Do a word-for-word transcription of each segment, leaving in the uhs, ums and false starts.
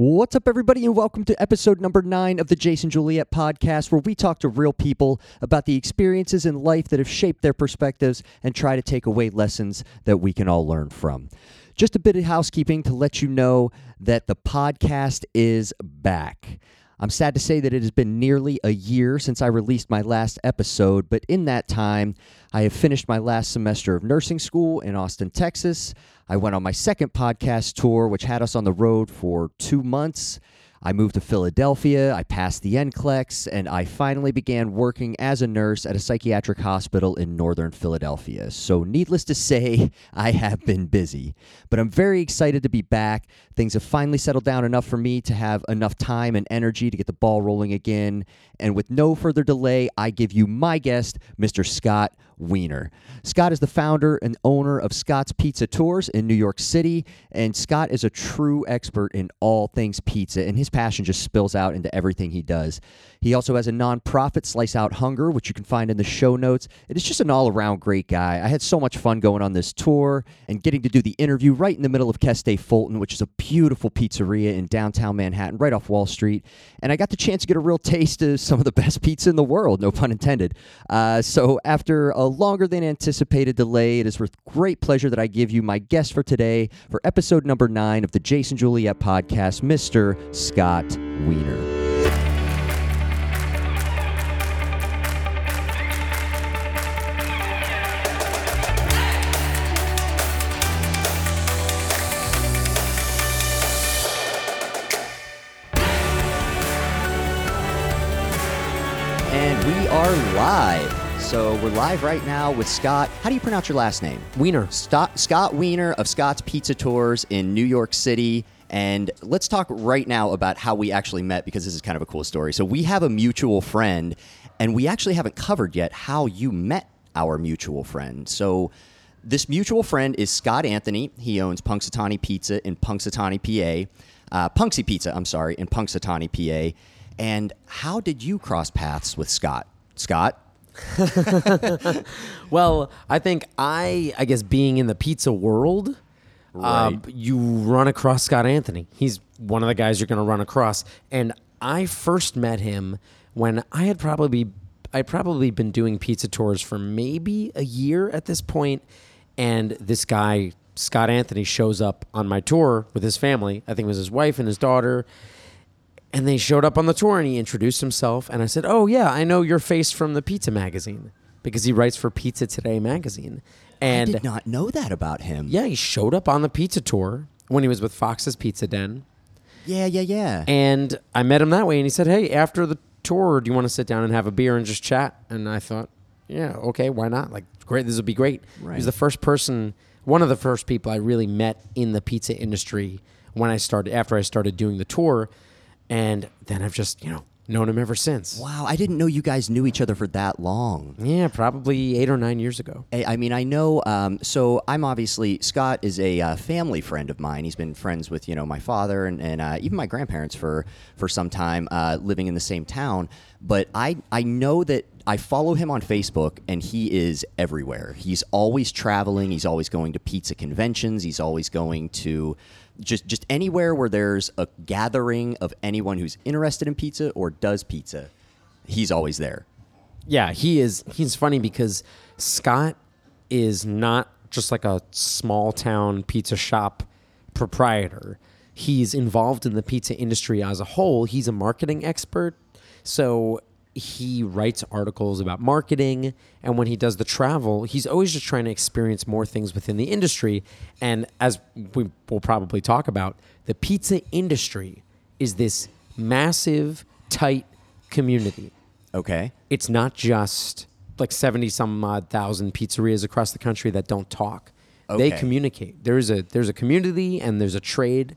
What's up, everybody, and welcome to episode number nine of the Jason Juliet podcast, where we talk to real people about the experiences in life that have shaped their perspectives and try to take away lessons that we can all learn from. Just a bit of housekeeping to let you know that the podcast is back. I'm sad to say that it has been nearly a year since I released my last episode, but in that time, I have finished my last semester of nursing school in Austin, Texas. I went on my second podcast tour, which had us on the road for two months. I moved to Philadelphia, I passed the N C L E X, and I finally began working as a nurse at a psychiatric hospital in northern Philadelphia. So needless to say, I have been busy. But I'm very excited to be back. Things have finally settled down enough for me to have enough time and energy to get the ball rolling again. And with no further delay, I give you my guest, Mister Scott Wiener. Scott is the founder and owner of Scott's Pizza Tours in New York City, and Scott is a true expert in all things pizza, and his passion just spills out into everything he does. He also has a nonprofit, Slice Out Hunger, which you can find in the show notes. It is just an all-around great guy. I had so much fun going on this tour and getting to do the interview right in the middle of Kesté, Fulton, which is a beautiful pizzeria in downtown Manhattan, right off Wall Street, and I got the chance to get a real taste of some of the best pizza in the world, no pun intended. Uh, so after a longer than anticipated delay, it is with great pleasure that I give you my guest for today for episode number nine of the Jason Juliet podcast, Mister Scott Wiener. And we are live. So we're live right now with Scott. How do you pronounce your last name? Wiener. Scott, Scott Wiener of Scott's Pizza Tours in New York City. And let's talk right now about how we actually met, because this is kind of a cool story. So we have a mutual friend, and we actually haven't covered yet how you met our mutual friend. So this mutual friend is Scott Anthony. He owns Punxsutawney Pizza in Punxsutawney, P A. Uh, Punxsy Pizza, I'm sorry, in Punxsutawney, P A. And how did you cross paths with Scott? Scott? Well, I think I, I guess being in the pizza world, right. uh, you run across Scott Anthony. He's one of the guys you're going to run across. And I first met him when I had probably, I probably been doing pizza tours for maybe a year at this point. And this guy, Scott Anthony, shows up on my tour with his family. I think it was his wife and his daughter. And they showed up on the tour, and he introduced himself. And I said, oh, yeah, I know your face from the pizza magazine, because he writes for Pizza Today magazine. And I did not know that about him. Yeah, he showed up on the pizza tour when he was with Fox's Pizza Den. Yeah, yeah, yeah. And I met him that way, and he said, hey, after the tour, do you want to sit down and have a beer and just chat? And I thought, yeah, okay, why not? Like, great, this would be great. Right. He was the first person, one of the first people I really met in the pizza industry when I started, after I started doing the tour. And then I've just, you know, known him ever since. Wow, I didn't know you guys knew each other for that long. Yeah, probably eight or nine years ago. I, I mean, I know, um, so I'm obviously, Scott is a uh, family friend of mine. He's been friends with, you know, my father and, and uh, even my grandparents for, for some time, uh, living in the same town. But I, I know that I follow him on Facebook, and he is everywhere. He's always traveling. He's always going to pizza conventions. He's always going to... Just just anywhere where there's a gathering of anyone who's interested in pizza or does pizza, he's always there. Yeah, he is. He's funny because Scott is not just like a small town pizza shop proprietor. He's involved in the pizza industry as a whole. He's a marketing expert. So he writes articles about marketing. And when he does the travel, he's always just trying to experience more things within the industry. And as we will probably talk about, the pizza industry is this massive, tight community. Okay. It's not just like seventy some odd thousand pizzerias across the country that don't talk. Okay. They communicate. There is a, there's a community and there's a trade.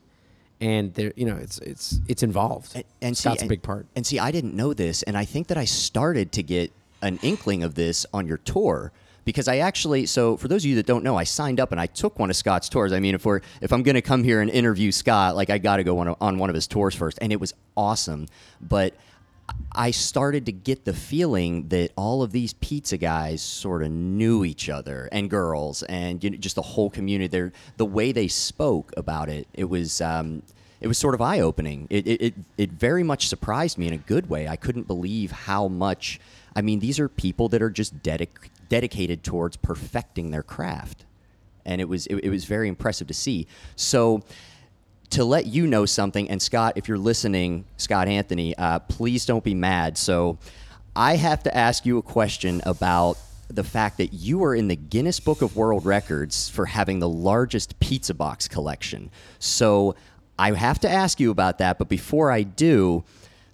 And there, you know, it's it's it's involved. And, and Scott's see, a big part. And see, I didn't know this, and I think that I started to get an inkling of this on your tour, because I actually. So for those of you that don't know, I signed up and I took one of Scott's tours. I mean, if we're if I'm going to come here and interview Scott, like I got to go on, on one of his tours first, and it was awesome. But I started to get the feeling that all of these pizza guys sort of knew each other, and girls, and you know, just the whole community. They're, the way they spoke about it, it was um, it was sort of eye-opening. It, it it it very much surprised me in a good way. I couldn't believe how much. I mean, these are people that are just dedic- dedicated towards perfecting their craft, and it was it, it was very impressive to see. So, to let you know something, and Scott, if you're listening, Scott Anthony, uh, please don't be mad. So, I have to ask you a question about the fact that you are in the Guinness Book of World Records for having the largest pizza box collection. So I have to ask you about that, but before I do,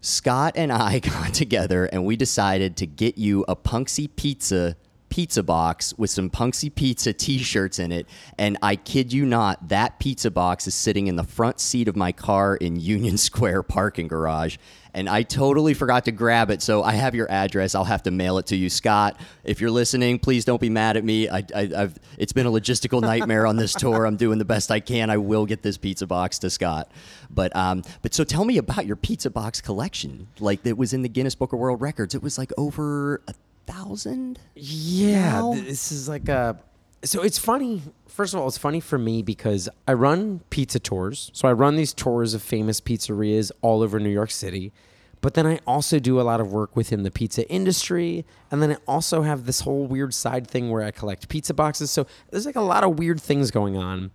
Scott and I got together and we decided to get you a Punxsy Pizza pizza box with some Punxsy Pizza t-shirts in it, and I kid you not, that pizza box is sitting in the front seat of my car in Union Square parking garage, and I totally forgot to grab it, so I have your address. I'll have to mail it to you. Scott, if you're listening, please don't be mad at me. I, I, I've it's been a logistical nightmare on this tour. I'm doing the best I can. I will get this pizza box to Scott. But um, but so tell me about your pizza box collection, like that was in the Guinness Book of World Records. It was like over a thousand? Yeah, now? This is like a... So it's funny. First of all, it's funny for me because I run pizza tours. So I run these tours of famous pizzerias all over New York City. But then I also do a lot of work within the pizza industry. And then I also have this whole weird side thing where I collect pizza boxes. So there's like a lot of weird things going on.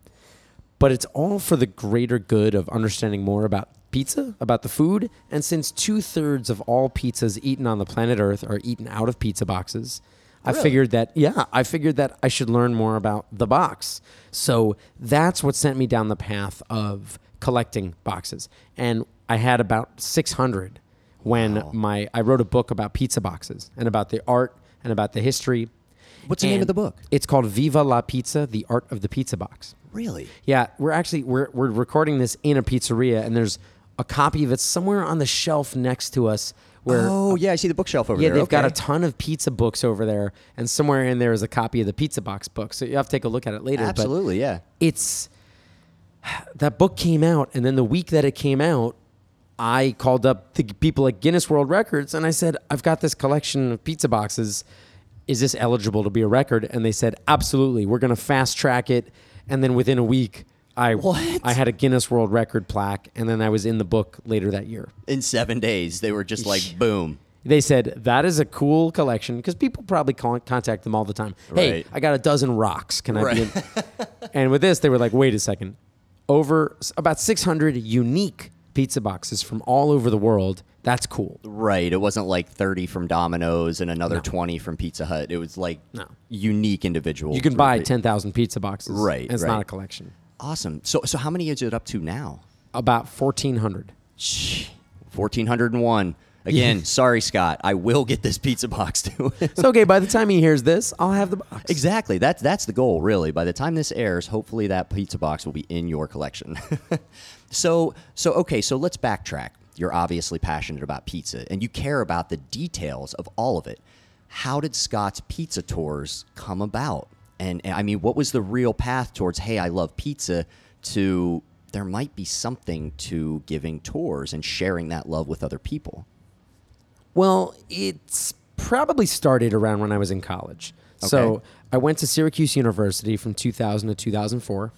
But it's all for the greater good of understanding more about pizza, about the food. And since two-thirds of all pizzas eaten on the planet Earth are eaten out of pizza boxes... Really? I figured that, yeah, I figured that I should learn more about the box. So that's what sent me down the path of collecting boxes. And I had about six hundred when wow. my I wrote a book about pizza boxes and about the art and about the history. What's the and name of the book? It's called Viva La Pizza, The Art of the Pizza Box. Really? Yeah, we're actually, we're we're recording this in a pizzeria, and there's a copy of it somewhere on the shelf next to us. Where, oh, yeah, I see the bookshelf over yeah, there. Yeah, they've okay. got a ton of pizza books over there, and somewhere in there is a copy of the Pizza Box book, so you have to take a look at it later. Absolutely, but yeah. It's, that book came out, and then the week that it came out, I called up the people at Guinness World Records, and I said, I've got this collection of pizza boxes. Is this eligible to be a record? And they said, absolutely, we're going to fast track it, and then within a week... I what? I had a Guinness World Record plaque, and then I was in the book later that year. In seven days, they were just like, boom. They said, that is a cool collection, because people probably call, contact them all the time. Right. Hey, I got a dozen rocks. Can I right. be in? And with this, they were like, wait a second. Over about six hundred unique pizza boxes from all over the world. That's cool. Right. It wasn't like thirty from Domino's and another no. twenty from Pizza Hut. It was like no. unique individuals. You can buy ten thousand pizza boxes. Right. It's right. not a collection. Awesome. So so how many is it up to now? About fourteen hundred. fourteen oh one. Again, yeah. sorry, Scott. I will get this pizza box to him. It's okay. By the time he hears this, I'll have the box. Exactly. That's, that's the goal, really. By the time this airs, hopefully that pizza box will be in your collection. so So, okay. So let's backtrack. You're obviously passionate about pizza, and you care about the details of all of it. How did Scott's Pizza Tours come about? And, and I mean, what was the real path towards, hey, I love pizza, to there might be something to giving tours and sharing that love with other people? Well, it's probably started around when I was in college. Okay. So I went to Syracuse University from two thousand to two thousand four,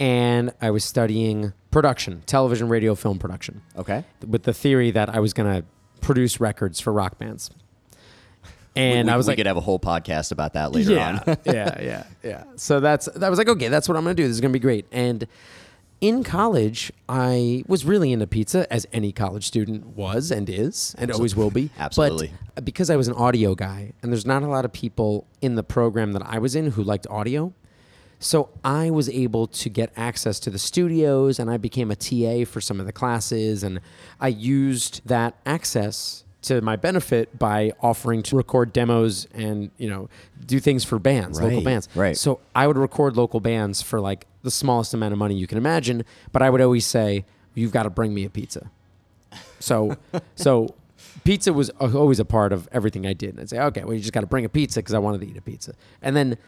and I was studying production, television, radio, film production. Okay. With the theory that I was going to produce records for rock bands. And we, I was we like, we could have a whole podcast about that later yeah, on. yeah, yeah, yeah. So that's, I was like, okay, that's what I'm going to do. This is going to be great. And in college, I was really into pizza, as any college student was and is and Absolutely. Always will be. Absolutely. But because I was an audio guy, and there's not a lot of people in the program that I was in who liked audio, so I was able to get access to the studios, and I became a T A for some of the classes, and I used that access to my benefit by offering to record demos and, you know, do things for bands, right, local bands. Right. So I would record local bands for like the smallest amount of money you can imagine, but I would always say, you've got to bring me a pizza. So so pizza was always a part of everything I did. And I'd say, okay, well, you just got to bring a pizza because I wanted to eat a pizza. And then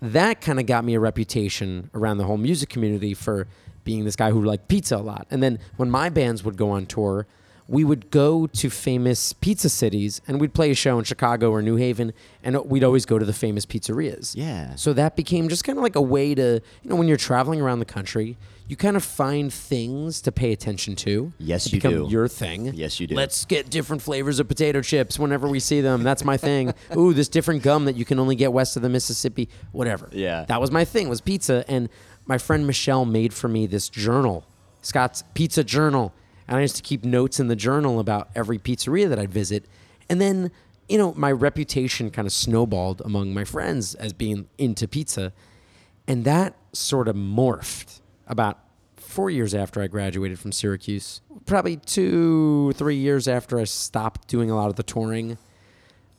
that kind of got me a reputation around the whole music community for being this guy who liked pizza a lot. And then when my bands would go on tour, we would go to famous pizza cities, and we'd play a show in Chicago or New Haven, and we'd always go to the famous pizzerias. Yeah. So that became just kind of like a way to, you know, when you're traveling around the country, you kind of find things to pay attention to. Yes, you do. Become your thing. Yes, you do. Let's get different flavors of potato chips whenever we see them. That's my thing. Ooh, this different gum that you can only get west of the Mississippi. Whatever. Yeah. That was my thing, was pizza. And my friend Michelle made for me this journal, Scott's Pizza Journal. And I used to keep notes in the journal about every pizzeria that I'd visit. And then, you know, my reputation kind of snowballed among my friends as being into pizza. And that sort of morphed about four years after I graduated from Syracuse, probably two, three years after I stopped doing a lot of the touring.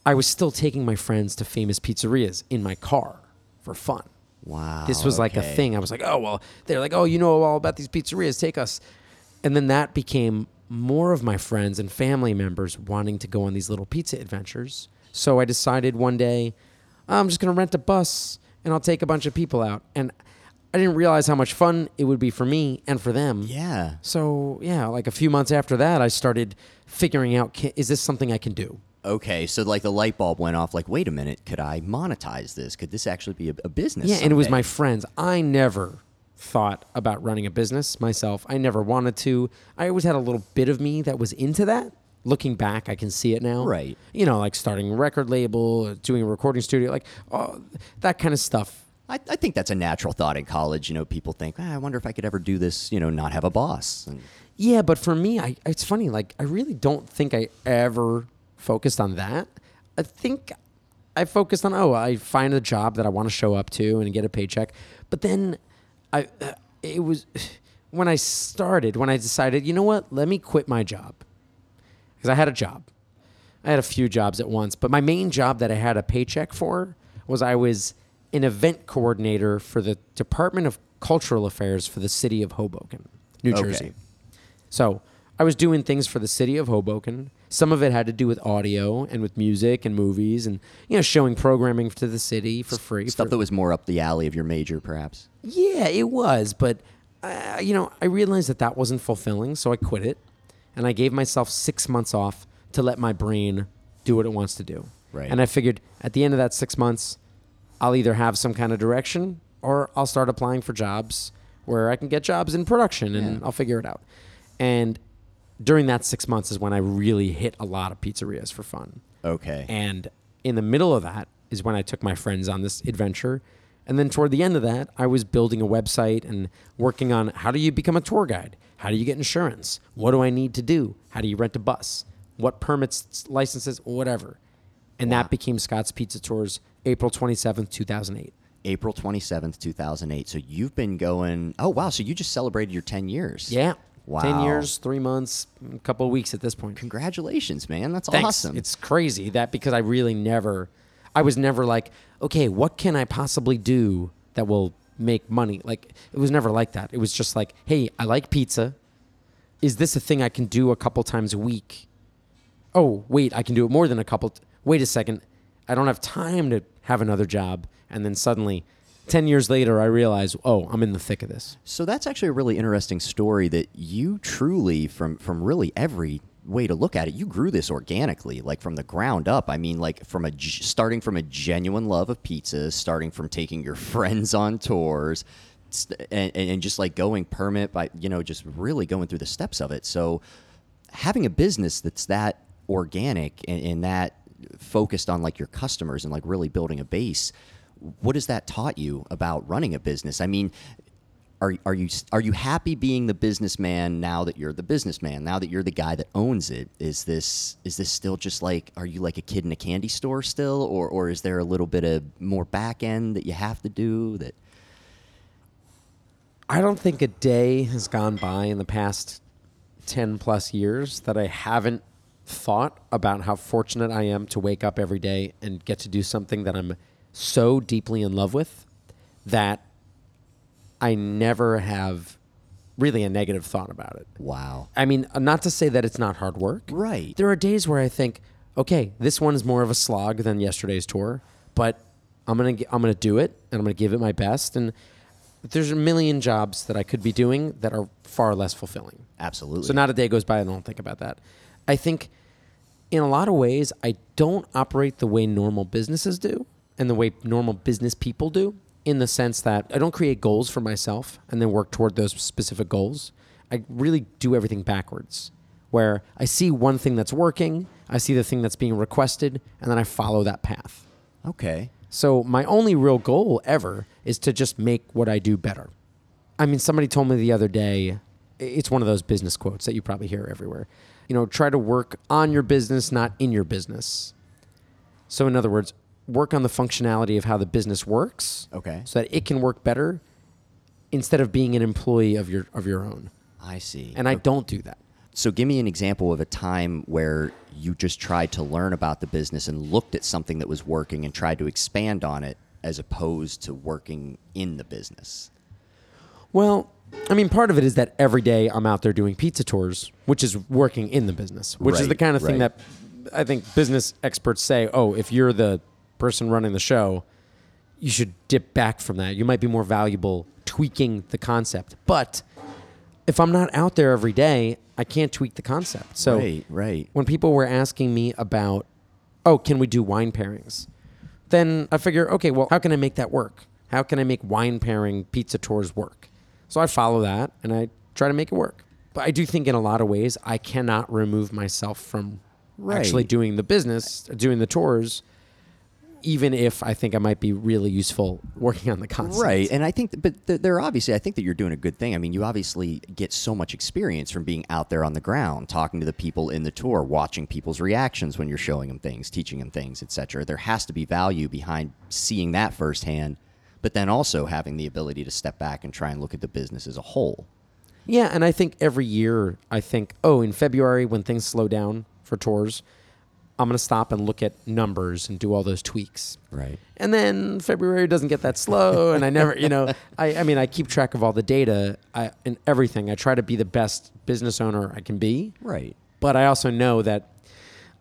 I was still taking my friends to famous pizzerias in my car for fun. Wow. This was okay. like a thing. I was like, oh, well, they're like, oh, you know all about these pizzerias. Take us. And then that became more of my friends and family members wanting to go on these little pizza adventures. So I decided one day, oh, I'm just going to rent a bus and I'll take a bunch of people out. And I didn't realize how much fun it would be for me and for them. Yeah. So, yeah, like a few months after that, I started figuring out, is this something I can do? Okay, so like the light bulb went off, like, wait a minute, could I monetize this? Could this actually be a, a business? Yeah, someday? And it was my friends. I never thought about running a business myself. I never wanted to. I always had a little bit of me that was into that. Looking back, I can see it now. Right. You know, like starting a record label, doing a recording studio, like oh, that kind of stuff. I, I think that's a natural thought in college. You know, people think, ah, I wonder if I could ever do this, you know, not have a boss. And yeah, but for me, I, it's funny. Like, I really don't think I ever focused on that. I think I focused on, oh, I find a job that I want to show up to and get a paycheck. But then I, uh, it was when I started, when I decided, you know what, let me quit my job. Because I had a job. I had a few jobs at once. But my main job that I had a paycheck for was I was an event coordinator for the Department of Cultural Affairs for the city of Hoboken, New okay. Jersey. So I was doing things for the city of Hoboken. Some of it had to do with audio and with music and movies and, you know, showing programming to the city for free. Stuff for, that was more up the alley of your major, perhaps. Yeah, it was. But, uh, you know, I realized that that wasn't fulfilling, so I quit it. And I gave myself six months off to let my brain do what it wants to do. Right. And I figured at the end of that six months, I'll either have some kind of direction or I'll start applying for jobs where I can get jobs in production and yeah. I'll figure it out. And during that six months is when I really hit a lot of pizzerias for fun. Okay. And in the middle of that is when I took my friends on this adventure. And then toward the end of that, I was building a website and working on how do you become a tour guide? How do you get insurance? What do I need to do? How do you rent a bus? What permits, licenses, whatever. And wow. that became Scott's Pizza Tours, April twenty-seventh, two thousand eight. April twenty-seventh, two thousand eight. So you've been going, oh, wow. So you just celebrated your ten years. Yeah. Wow. ten years, three months, a couple of weeks at this point. Congratulations, man. That's Thanks. Awesome. It's crazy that because I really never, I was never like, okay, what can I possibly do that will make money? Like, it was never like that. It was just like, hey, I like pizza. Is this a thing I can do a couple times a week? Oh, wait, I can do it more than a couple. T- wait a second. I don't have time to have another job. And then suddenly ten years later, I realized, oh, I'm in the thick of this. So that's actually a really interesting story that you truly, from from really every way to look at it, you grew this organically, like from the ground up. I mean, like from a starting from a genuine love of pizza, starting from taking your friends on tours, and, and just like going permit by, you know, just really going through the steps of it. So having a business that's that organic and, and that focused on like your customers and like really building a base, what has that taught you about running a business? I mean, are are you are you happy being the businessman now that you're the businessman, now that you're the guy that owns it? Is this is this still just like, are you like a kid in a candy store still, or or is there a little bit of more back end that you have to do? That I don't think a day has gone by in the past ten plus years that I haven't thought about how fortunate I am to wake up every day and get to do something that I'm so deeply in love with that I never have really a negative thought about it. Wow. I mean, not to say that it's not hard work. Right. There are days where I think, okay, this one is more of a slog than yesterday's tour, but I'm gonna I'm gonna do it and I'm gonna give it my best. And But there's a million jobs that I could be doing that are far less fulfilling. Absolutely. So not a day goes by and I don't think about that. I think in a lot of ways, I don't operate the way normal businesses do and the way normal business people do, in the sense that I don't create goals for myself and then work toward those specific goals. I really do everything backwards, where I see one thing that's working, I see the thing that's being requested, and then I follow that path. Okay. So my only real goal ever is to just make what I do better. I mean, somebody told me the other day, it's one of those business quotes that you probably hear everywhere. You know, try to work on your business, not in your business. So in other words, work on the functionality of how the business works, okay, so that it can work better instead of being an employee of your of your own. I see. And okay. I don't do that. So give me an example of a time where you just tried to learn about the business and looked at something that was working and tried to expand on it as opposed to working in the business. Well, I mean, part of it is that every day I'm out there doing pizza tours, which is working in the business, which right, is the kind of thing right. that I think business experts say, oh, if you're the person running the show, you should dip back from that. You might be more valuable tweaking the concept. But if I'm not out there every day, I can't tweak the concept. So right, right. when people were asking me about, oh, can we do wine pairings? Then I figure, okay, well, how can I make that work? How can I make wine pairing pizza tours work? So I follow that and I try to make it work. But I do think in a lot of ways, I cannot remove myself from right. actually doing the business, doing the tours, even if I think I might be really useful working on the concept. Right. And I think, but there are obviously, I think that you're doing a good thing. I mean, you obviously get so much experience from being out there on the ground, talking to the people in the tour, watching people's reactions when you're showing them things, teaching them things, et cetera. There has to be value behind seeing that firsthand, but then also having the ability to step back and try and look at the business as a whole. Yeah. And I think every year I think, oh, in February when things slow down for tours, I'm going to stop and look at numbers and do all those tweaks. Right. And then February doesn't get that slow. And I never, you know, I, I mean, I keep track of all the data I, and everything. I try to be the best business owner I can be. Right. But I also know that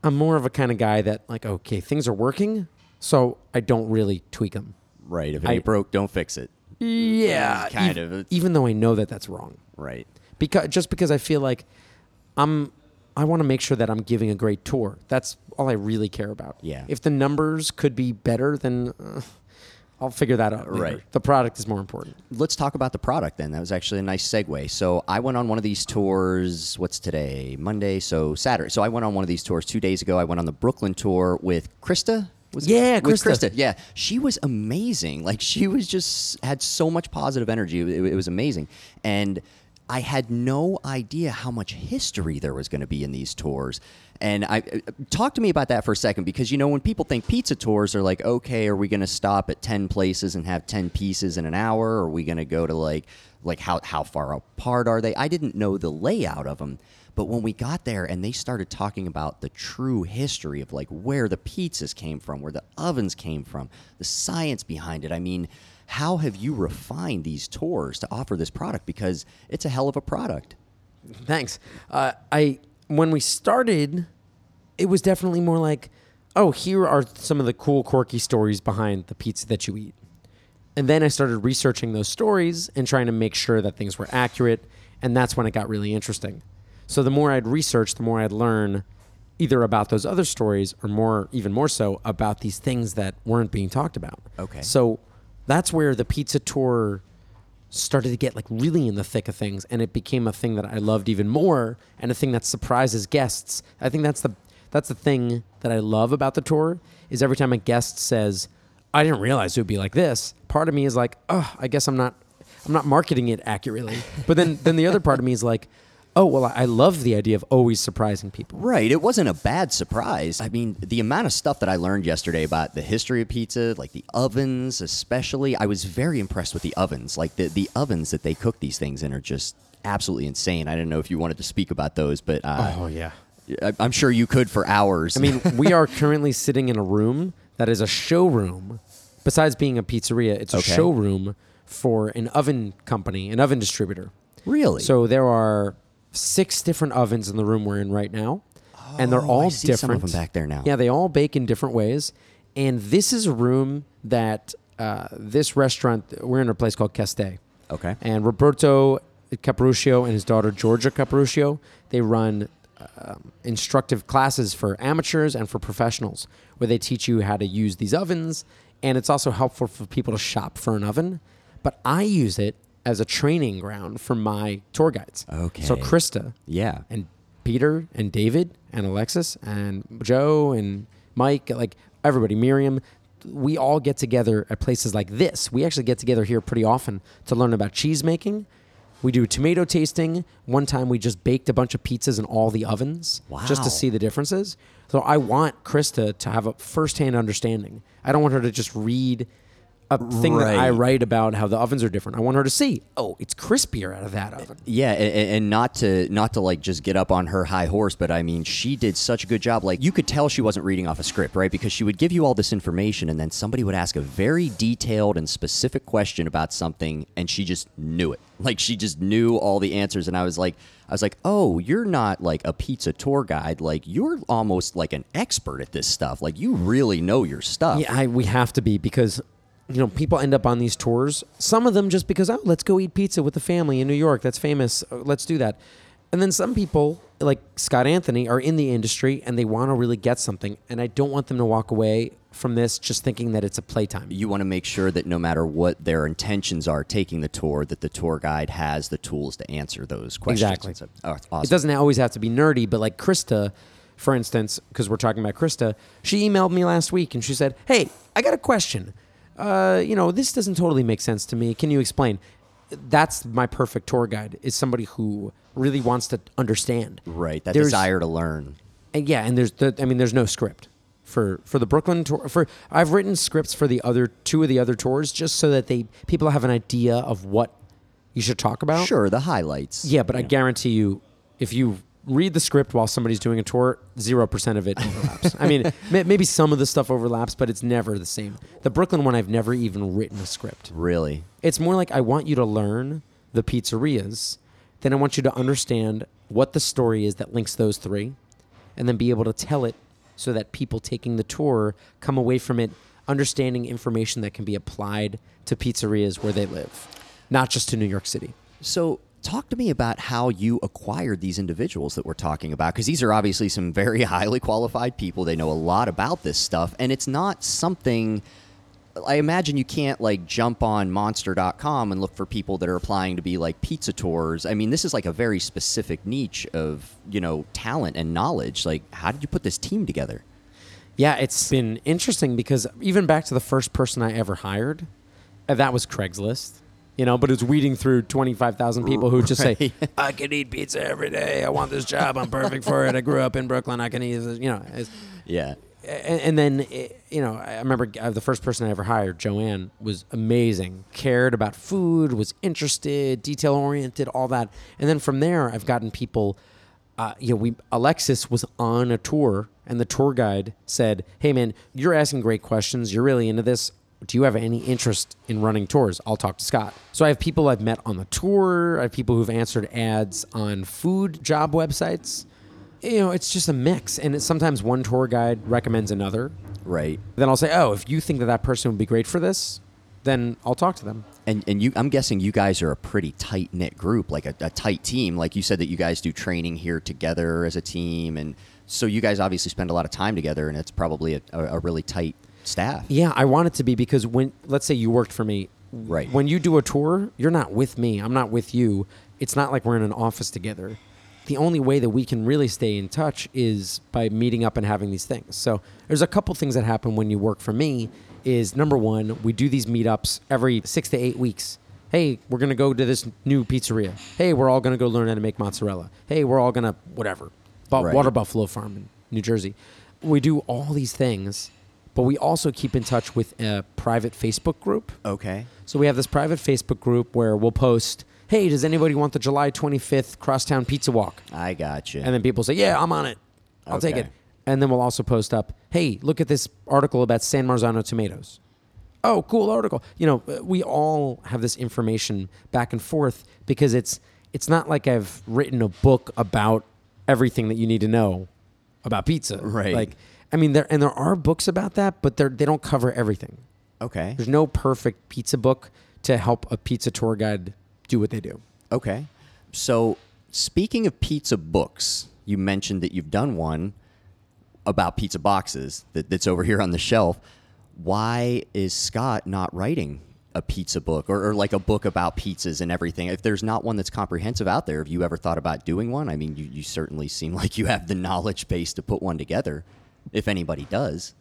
I'm more of a kind of guy that like, okay, things are working, so I don't really tweak them. Right. If it ain't broke, don't fix it. Yeah. Kind even, of. Even though I know that that's wrong. Right. Because just because I feel like I'm, I want to make sure that I'm giving a great tour. That's all I really care about. Yeah. If the numbers could be better, then uh, I'll figure that out later. Right. The product is more important. Let's talk about the product then. That was actually a nice segue. So I went on one of these tours. What's today? Monday. So Saturday. So I went on one of these tours two days ago. I went on the Brooklyn tour with Krista. Was yeah, it? Krista. With Krista. Yeah. She was amazing. Like she was just had so much positive energy. It, it was amazing. And I had no idea how much history there was going to be in these tours. And I talk to me about that for a second, because, you know, when people think pizza tours are like, okay, are we going to stop at ten places and have ten pieces in an hour? Or are we going to go to like, like how, how far apart are they? I didn't know the layout of them. But when we got there and they started talking about the true history of like where the pizzas came from, where the ovens came from, the science behind it. I mean, how have you refined these tours to offer this product? Because it's a hell of a product. Thanks. Uh, I when we started, it was definitely more like, oh, here are some of the cool, quirky stories behind the pizza that you eat. And then I started researching those stories and trying to make sure that things were accurate. And that's when it got really interesting. So the more I'd research, the more I'd learn either about those other stories or more, even more so, about these things that weren't being talked about. Okay. So that's where the pizza tour started to get like really in the thick of things, and it became a thing that I loved even more and a thing that surprises guests. I think that's the that's the thing that I love about the tour is every time a guest says, I didn't realize it would be like this, part of me is like, oh, I guess I'm not I'm not marketing it accurately. But then then the other part of me is like, oh, well, I love the idea of always surprising people. Right. It wasn't a bad surprise. I mean, the amount of stuff that I learned yesterday about the history of pizza, like the ovens especially, I was very impressed with the ovens. Like the, the ovens that they cook these things in are just absolutely insane. I don't know if you wanted to speak about those, but uh, oh, yeah. I, I'm sure you could for hours. I mean, we are currently sitting in a room that is a showroom. Besides being a pizzeria, it's okay. a showroom for an oven company, an oven distributor. Really? So there are six different ovens in the room we're in right now, oh, and they're all I see different. Some of them back there now. Yeah, they all bake in different ways, and this is a room that uh, this restaurant. We're in a place called Kesté, Okay. And Roberto Caporuscio and his daughter Giorgia Caporuscio, they run um, instructive classes for amateurs and for professionals where they teach you how to use these ovens, and it's also helpful for people to shop for an oven. But I use it as a training ground for my tour guides. Okay. So Krista, yeah, and Peter and David and Alexis and Joe and Mike, like everybody, Miriam, we all get together at places like this. We actually get together here pretty often to learn about cheese making. We do tomato tasting. One time we just baked a bunch of pizzas in all the ovens. Wow. Just to see the differences. So I want Krista to have a firsthand understanding. I don't want her to just read a thing right. that I write about how the ovens are different. I want her to see, oh, it's crispier out of that oven. Yeah, and, and not to not to like just get up on her high horse, but I mean, she did such a good job. Like, you could tell she wasn't reading off a script, right? Because she would give you all this information, and then somebody would ask a very detailed and specific question about something, and she just knew it. Like, she just knew all the answers, and I was like, I was like, oh, you're not like a pizza tour guide. Like, you're almost like an expert at this stuff. Like, you really know your stuff. Yeah, I, we have to be, because you know, people end up on these tours, some of them just because, oh, let's go eat pizza with the family in New York. That's famous. Let's do that. And then some people, like Scott Anthony, are in the industry and they want to really get something. And I don't want them to walk away from this just thinking that it's a playtime. You want to make sure that no matter what their intentions are taking the tour, that the tour guide has the tools to answer those questions. Exactly. So, oh, that's awesome. It doesn't always have to be nerdy, but like Krista, for instance, because we're talking about Krista, she emailed me last week and she said, hey, I got a question. Uh, you know, this doesn't totally make sense to me. Can you explain? That's my perfect tour guide, is somebody who really wants to understand. Right, that there's, desire to learn. And yeah, and there's the, I mean, there's no script for, for the Brooklyn tour. For I've written scripts for the other two of the other tours just so that they people have an idea of what you should talk about. Sure, the highlights. Yeah, but yeah. I guarantee you, if you read the script while somebody's doing a tour, zero percent of it overlaps. I mean, may, maybe some of the stuff overlaps, but it's never the same. The Brooklyn one, I've never even written a script. Really? It's more like I want you to learn the pizzerias, then I want you to understand what the story is that links those three, and then be able to tell it so that people taking the tour come away from it understanding information that can be applied to pizzerias where they live, not just to New York City. So talk to me about how you acquired these individuals that we're talking about, because these are obviously some very highly qualified people. They know a lot about this stuff, and it's not something, I imagine you can't like jump on monster dot com and look for people that are applying to be like pizza tours. I mean, this is like a very specific niche of, you know, talent and knowledge. Like, how did you put this team together? Yeah, it's been interesting because even back to the first person I ever hired, that was Craigslist. You know, but it's weeding through twenty-five thousand people who just right. say, I can eat pizza every day. I want this job. I'm perfect for it. I grew up in Brooklyn. I can eat this. You know. It's, yeah. And, and then, it, you know, I remember the first person I ever hired, Joanne, was amazing. Cared about food, was interested, detail-oriented, all that. And then from there, I've gotten people, uh, you know, we Alexis was on a tour, and the tour guide said, hey, man, you're asking great questions. You're really into this. Do you have any interest in running tours? I'll talk to Scott. So I have people I've met on the tour. I have people who've answered ads on food job websites. You know, it's just a mix. And it's sometimes one tour guide recommends another. Right. Then I'll say, oh, if you think that that person would be great for this, then I'll talk to them. And and you, I'm guessing you guys are a pretty tight-knit group, like a, a tight team. Like you said that you guys do training here together as a team. And so you guys obviously spend a lot of time together, and it's probably a, a, a really tight staff. Yeah, I want it to be, because when, let's say you worked for me, right? When you do a tour, you're not with me. I'm not with you. It's not like we're in an office together. The only way that we can really stay in touch is by meeting up and having these things. So there's a couple things that happen when you work for me is, number one, we do these meetups every six to eight weeks. Hey, we're going to go to this new pizzeria. Hey, we're all going to go learn how to make mozzarella. Hey, we're all going to whatever. But right. Water Buffalo Farm in New Jersey. We do all these things. But we also keep in touch with a private Facebook group. Okay. So we have this private Facebook group where we'll post, hey, does anybody want the July twenty-fifth Crosstown Pizza Walk? I got you. And then people say, yeah, I'm on it. I'll okay. take it. And then we'll also post up, hey, look at this article about San Marzano tomatoes. Oh, cool article. You know, we all have this information back and forth, because it's it's not like I've written a book about everything that you need to know about pizza. Right. Like, I mean, there and there are books about that, but they they don't cover everything. Okay. There's no perfect pizza book to help a pizza tour guide do what they do. Okay. So speaking of pizza books, you mentioned that you've done one about pizza boxes that, that's over here on the shelf. Why is Scott not writing a pizza book or, or like a book about pizzas and everything? If there's not one that's comprehensive out there, have you ever thought about doing one? I mean, you, you certainly seem like you have the knowledge base to put one together, if anybody does.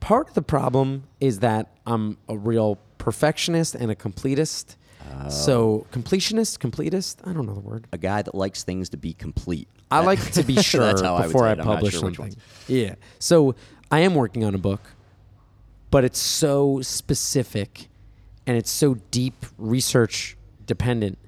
Part of the problem is that I'm a real perfectionist and a completist. Uh, so completionist, completist, I don't know the word. A guy that likes things to be complete. I like to be sure that's how before I, would say I publish sure something. Yeah. So I am working on a book, but it's so specific and it's so deep research dependent.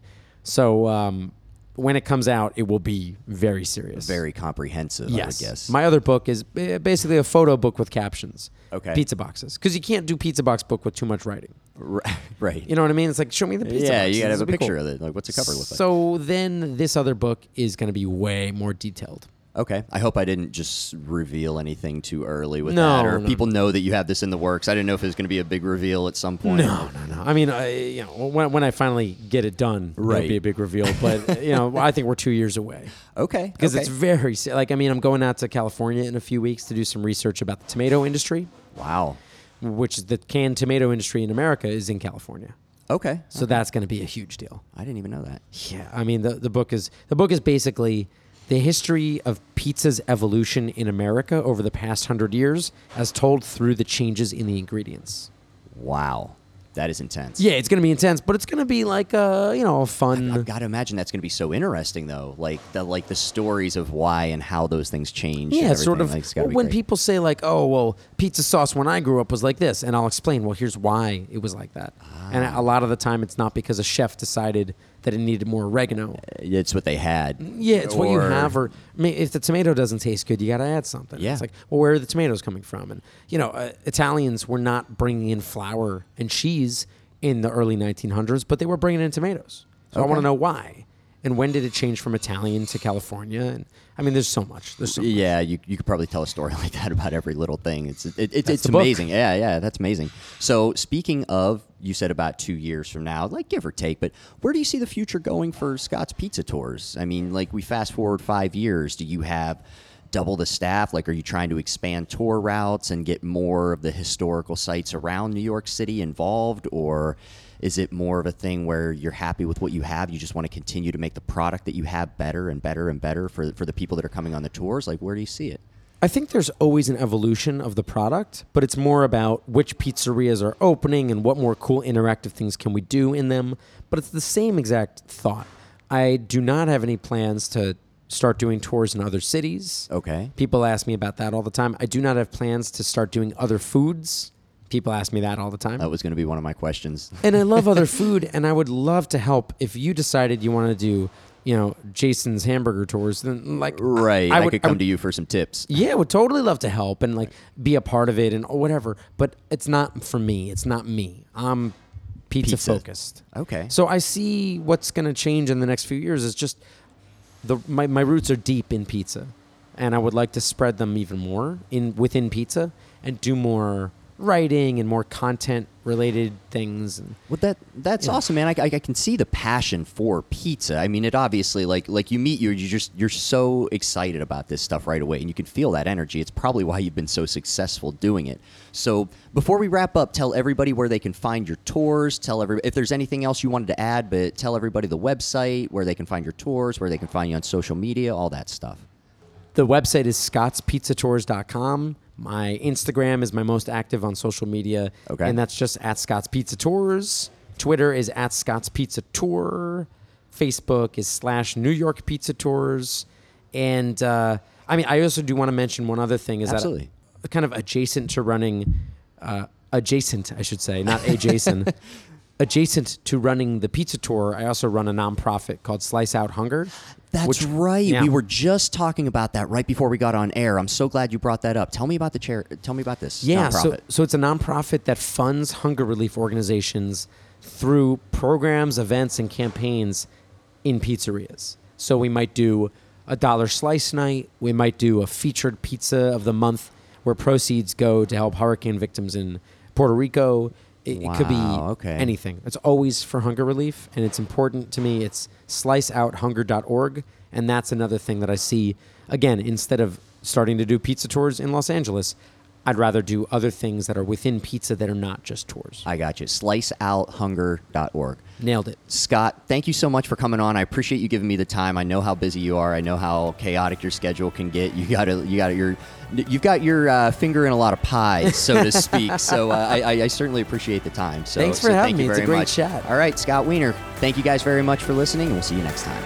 So um, when it comes out, it will be very serious. Very comprehensive, yes. I guess. My other book is basically a photo book with captions. Okay. Pizza boxes. Because you can't do pizza box book with too much writing. Right. You know what I mean? It's like, show me the pizza yeah, box. Yeah, you got to have a picture cool. of it. Like, what's the cover look like? So then this other book is going to be way more detailed. Okay. I hope I didn't just reveal anything too early with no, that, or no, people no. know that you have this in the works. I didn't know if it was going to be a big reveal at some point. No, no, no. I mean, I, you know, when, when I finally get it done, right. it'll be a big reveal. But you know, I think we're two years away. Okay. Because okay. it's very like I mean, I'm going out to California in a few weeks to do some research about the tomato industry. Wow. Which is the canned tomato industry in America is in California. Okay. So okay. that's going to be a huge deal. I didn't even know that. Yeah. I mean, the the book is the book is basically the history of pizza's evolution in America over the past hundred years as told through the changes in the ingredients. Wow. That is intense. Yeah, it's going to be intense, but it's going to be like a, you know, a fun... I've, I've got to imagine that's going to be so interesting, though. Like the like the stories of why and how those things change. Yeah, sort of. Like, it's well, when great. people say like, oh, well, pizza sauce when I grew up was like this, and I'll explain, well, here's why it was like that. Ah. And a lot of the time it's not because a chef decided that it needed more oregano. It's what they had. Yeah, it's or... what you have. Or I mean, if the tomato doesn't taste good, you got to add something. Yeah. It's like, well, where are the tomatoes coming from? And, you know, uh, Italians were not bringing in flour and cheese in the early nineteen hundreds, but they were bringing in tomatoes. So okay. I want to know why. And when did it change from Italian to California? And I mean, there's so much. There's so much. Yeah, you you could probably tell a story like that about every little thing. It's it, it, it's amazing. Book. Yeah, yeah, that's amazing. So speaking of, you said about two years from now, like give or take, but where do you see the future going for Scott's Pizza Tours? I mean, like we fast forward five years. Do you have double the staff? Like, are you trying to expand tour routes and get more of the historical sites around New York City involved, or... is it more of a thing where you're happy with what you have? You just want to continue to make the product that you have better and better and better for, for the people that are coming on the tours? Like, where do you see it? I think there's always an evolution of the product, but it's more about which pizzerias are opening and what more cool interactive things can we do in them. But it's the same exact thought. I do not have any plans to start doing tours in other cities. Okay. People ask me about that all the time. I do not have plans to start doing other foods. People ask me that all the time. That was going to be one of my questions. And I love other food, and I would love to help. If you decided you want to do, you know, Jason's hamburger tours, then like, right, I, I, I would, could come I would, to you for some tips. Yeah, would totally love to help and like right. be a part of it and whatever. But it's not for me. It's not me. I'm pizza, pizza. focused. Okay. So I see what's going to change in the next few years is just the my my roots are deep in pizza, and I would like to spread them even more in within pizza and do more writing and more content related things. And, well, that that's yeah. awesome, man. I, I, I can see the passion for pizza. I mean, it obviously like like you meet you, you just you're so excited about this stuff right away, and you can feel that energy. It's probably why you've been so successful doing it. So before we wrap up, tell everybody where they can find your tours. Tell every if there's anything else you wanted to add, but tell everybody the website, where they can find your tours, where they can find you on social media, all that stuff. The website is scotts pizza tours dot com. My Instagram is my most active on social media, okay. and that's just at Scott's Pizza Tours. Twitter is at Scott's Pizza Tour. Facebook is slash New York Pizza Tours. And uh, I mean, I also do want to mention one other thing is Absolutely. that kind of adjacent to running, uh, adjacent, I should say, not adjacent. Adjacent to running the pizza tour, I also run a nonprofit called Slice Out Hunger. That's which, right. Yeah. We were just talking about that right before we got on air. I'm so glad you brought that up. Tell me about the chair. Tell me about this. Yeah. Nonprofit. So, so it's a nonprofit that funds hunger relief organizations through programs, events, and campaigns in pizzerias. So we might do a dollar slice night. We might do a featured pizza of the month, where proceeds go to help hurricane victims in Puerto Rico. It, wow, it could be okay. anything. It's always for hunger relief, and it's important to me. It's slice out hunger dot org, and that's another thing that I see. Again, instead of starting to do pizza tours in Los Angeles, I'd rather do other things that are within pizza that are not just tours. I got you. slice out hunger dot org. Nailed it. Scott, thank you so much for coming on. I appreciate you giving me the time. I know how busy you are. I know how chaotic your schedule can get. You got to, you got your, you've got your uh, finger in a lot of pies, so to speak. So uh, I, I certainly appreciate the time. So, Thanks for so having thank me. You very it's a great much. Chat. All right, Scott Wiener. Thank you guys very much for listening, and we'll see you next time.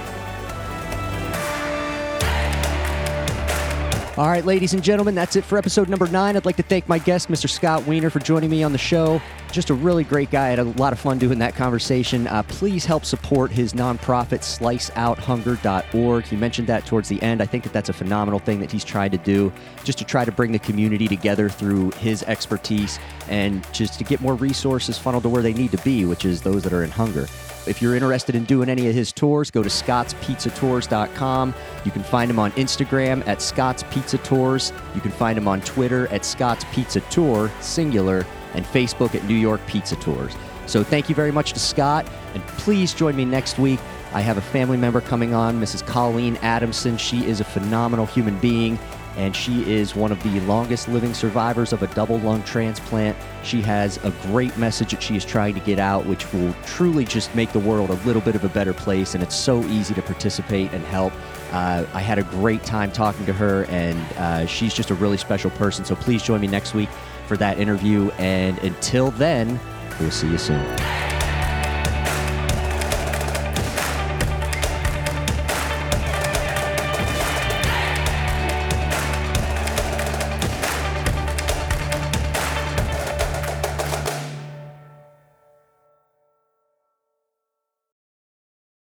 All right, ladies and gentlemen, that's it for episode number nine. I'd like to thank my guest, Mister Scott Wiener, for joining me on the show. Just a really great guy. I had a lot of fun doing that conversation. Uh, please help support his nonprofit, slice out hunger dot org. He mentioned that towards the end. I think that that's a phenomenal thing that he's tried to do, just to try to bring the community together through his expertise and just to get more resources funneled to where they need to be, which is those that are in hunger. If you're interested in doing any of his tours, go to scotts pizza tours dot com. You can find him on Instagram at Scott's Pizza Tours. You can find him on Twitter at Scott's Pizza Tour, singular, and Facebook at New York Pizza Tours. So thank you very much to Scott, and please join me next week. I have a family member coming on, Missus Colleen Adamson. She is a phenomenal human being, and she is one of the longest living survivors of a double lung transplant. She has a great message that she is trying to get out, which will truly just make the world a little bit of a better place, and it's so easy to participate and help. Uh, I had a great time talking to her, and uh, she's just a really special person, so please join me next week for that interview, and until then, we'll see you soon.